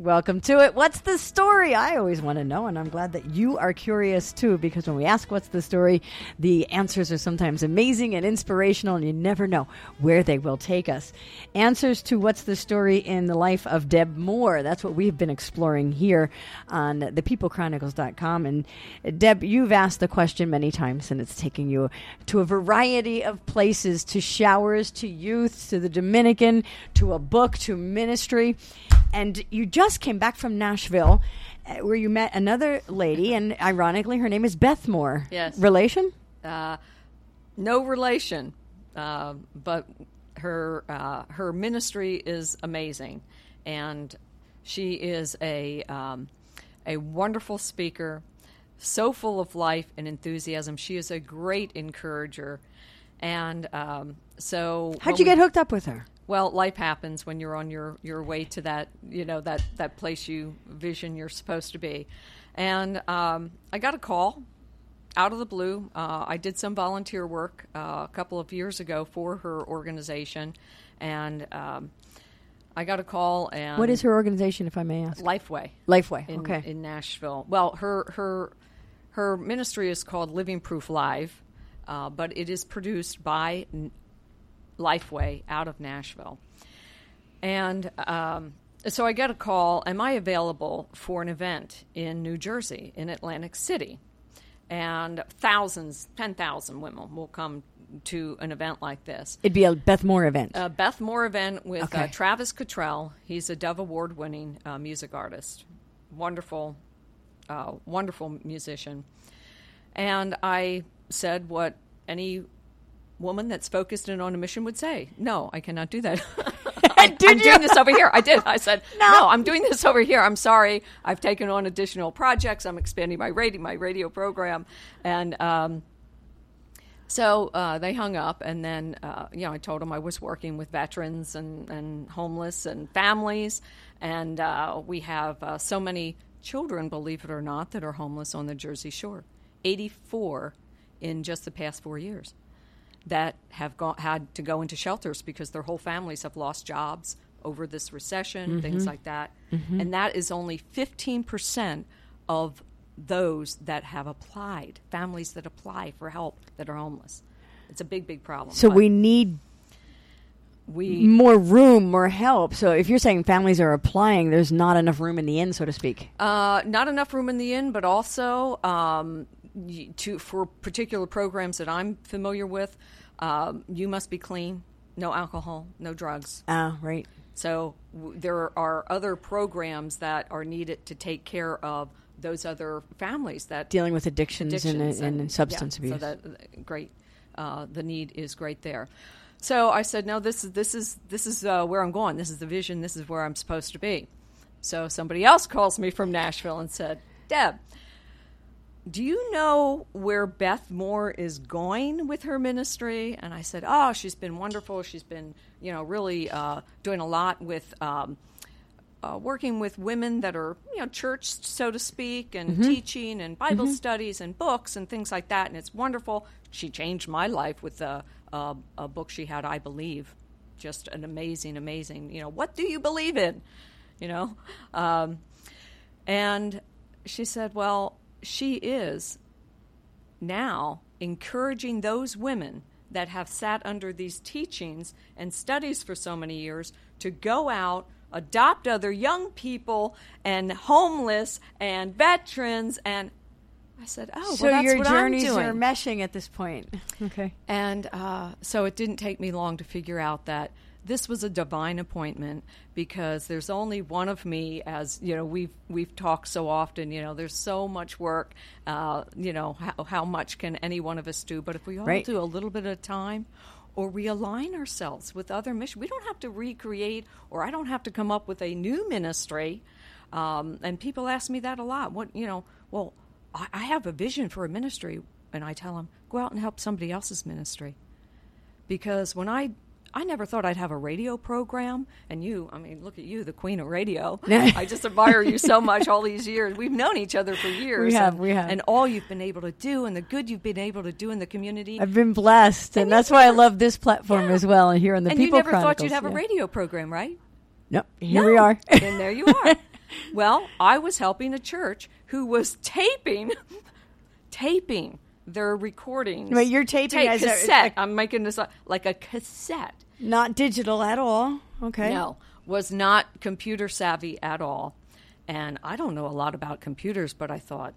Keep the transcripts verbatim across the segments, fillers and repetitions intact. Welcome to it. What's the story? I always want to know, and I'm glad that you are curious too, because when we ask what's the story, the answers are sometimes amazing and inspirational, and you never know where they will take us. Answers to what's the story in the life of Deb Moore. That's what we've been exploring here on the People Chronicles dot com. And Deb, you've asked the question many times, and it's taking you to a variety of places, to showers, to youth, to the Dominican, to a book, to ministry. And you just came back from Nashville, where you met another lady, and ironically, her name is Beth Moore. Yes. Relation? Uh, no relation, uh, but her uh, her ministry is amazing, and she is a um, a wonderful speaker, so full of life and enthusiasm. She is a great encourager, and um, so how'd you get hooked up with her? Well, life happens when you're on your, your way to that, you know, that, that place you vision you're supposed to be. And um, I got a call out of the blue. Uh, I did some volunteer work uh, a couple of years ago for her organization. And um, I got a call. And what is her organization, if I may ask? LifeWay. LifeWay, in, okay. In Nashville. Well, her, her, her ministry is called Living Proof Live, uh, but it is produced by LifeWay out of Nashville. And um, so I get a call, am I available for an event in New Jersey, in Atlantic City? And thousands, ten thousand women will come to an event like this. It'd be a Beth Moore event. A Beth Moore event with okay. uh, Travis Cottrell. He's a Dove Award-winning uh, music artist. Wonderful, uh, wonderful musician. And I said what any woman that's focused in on a mission would say, no, I cannot do that. I, Did I'm you? doing this over here. I did. I said, no. no, I'm doing this over here. I'm sorry. I've taken on additional projects. I'm expanding my radio, my radio program. And um, so uh, they hung up. And then, uh, you know, I told them I was working with veterans and, and homeless and families. And uh, we have uh, so many children, believe it or not, that are homeless on the Jersey Shore. eighty-four in just the past four years. That have gone, had to go into shelters because their whole families have lost jobs over this recession, mm-hmm. things like that. Mm-hmm. And that is only fifteen percent of those that have applied, families that apply for help that are homeless. It's a big, big problem. So we need we more room, more help. So if you're saying families are applying, there's not enough room in the inn, so to speak. Uh, not enough room in the inn, but also um, to for particular programs that I'm familiar with, um, you must be clean, no alcohol, no drugs. Ah, right. So w- there are other programs that are needed to take care of those other families that dealing with addictions, addictions and, and, and substance yeah, abuse. So that great, uh, the need is great there. So I said, no, this is this is this is uh, where I'm going. This is the vision. This is where I'm supposed to be. So somebody else calls me from Nashville and said, Deb, do you know where Beth Moore is going with her ministry? And I said, oh, she's been wonderful. She's been, you know, really uh, doing a lot with um, uh, working with women that are, you know, churched, so to speak, and mm-hmm. teaching and Bible mm-hmm. studies and books and things like that. And it's wonderful. She changed my life with a, a, a book she had, I Believe. Just an amazing, amazing, you know, what do you believe in? You know? Um, and she said, well, she is now encouraging those women that have sat under these teachings and studies for so many years to go out, adopt other young people and homeless and veterans. And I said, oh, so well, that's your what journeys I'm doing. Are meshing at this point. Okay. And uh, so it didn't take me long to figure out that this was a divine appointment, because there's only one of me, as, you know, we've, we've talked so often, you know, there's so much work, uh, you know, how, how much can any one of us do? But if we all right. do a little bit at a time, or we align ourselves with other missions, we don't have to recreate, or I don't have to come up with a new ministry. Um, and people ask me that a lot. What, you know, well, I, I have a vision for a ministry, and I tell them, go out and help somebody else's ministry. Because when I I never thought I'd have a radio program. And you, I mean, look at you, the queen of radio. I just admire you so much all these years. We've known each other for years. We have, and, we have. And all you've been able to do and the good you've been able to do in the community. I've been blessed. And, and that's why I love this platform yeah. as well, and here on the and People Chronicles. And you never Chronicles. thought you'd have yeah. a radio program, right? Nope. Here no. we are. And there you are. Well, I was helping a church who was taping, taping their recordings. But you're taping Tape, as cassette. A, a, I'm making this up, like a cassette. Not digital at all. Okay. No, was not computer savvy at all. And I don't know a lot about computers, but I thought,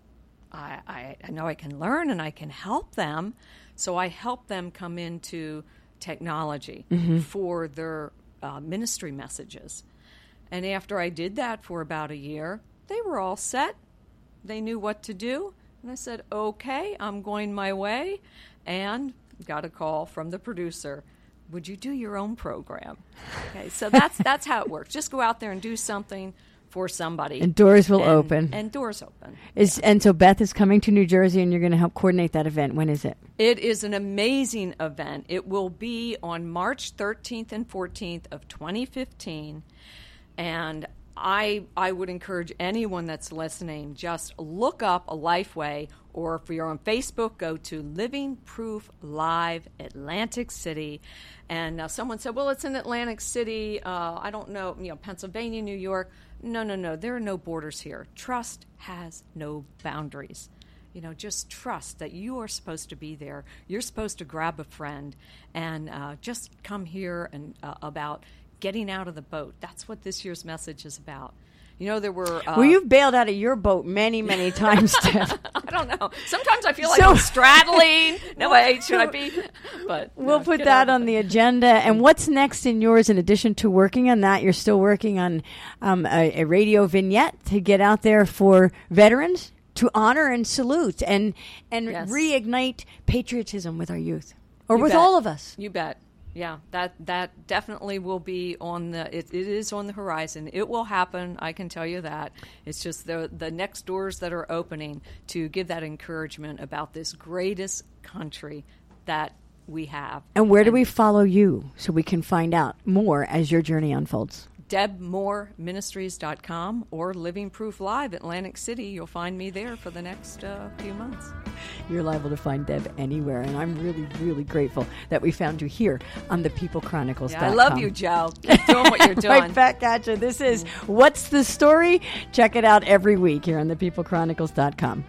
I, I, I know I can learn and I can help them. So I helped them come into technology mm-hmm. for their uh, ministry messages. And after I did that for about a year, they were all set. They knew what to do. And I said, okay, I'm going my way. And got a call from the producer. Would you do your own program? Okay, so that's that's how it works. Just go out there and do something for somebody. And doors will and, open. And doors open. Is yeah. And so Beth is coming to New Jersey, and you're going to help coordinate that event. When is it? It is an amazing event. It will be on March thirteenth and fourteenth of twenty fifteen. And I I would encourage anyone that's listening, just look up a LifeWay, or if you're on Facebook, go to Living Proof Live Atlantic City. And uh, someone said, well, it's in Atlantic City. Uh, I don't know, you know, Pennsylvania, New York. No, no, no. There are no borders here. Trust has no boundaries. You know, just trust that you are supposed to be there. You're supposed to grab a friend and uh, just come here and uh, about getting out of the boat. That's what this year's message is about. You know, there were... Uh, well, you've bailed out of your boat many, many times, Deb. I don't know. Sometimes I feel like so, I'm straddling. No, wait, should I be? But We'll no, put that on the agenda. And what's next in yours? In addition to working on that, you're still working on um, a, a radio vignette to get out there for veterans to honor and salute and, and yes. reignite patriotism with our youth. Or you with bet. all of us. You bet. Yeah, that that definitely will be on the, it, it is on the horizon. It will happen, I can tell you that. It's just the the next doors that are opening to give that encouragement about this greatest country that we have. And where and do we follow you so we can find out more as your journey unfolds? Deb Moore Ministries dot com or Living Proof Live Atlantic City. You'll find me there for the next uh, few months. You're liable to find Deb anywhere, and I'm really, really grateful that we found you here on the People Chronicles dot com. Yeah, I love you, Joe. Keep doing what you're doing. Right back at you. This is What's the Story? Check it out every week here on the People Chronicles dot com.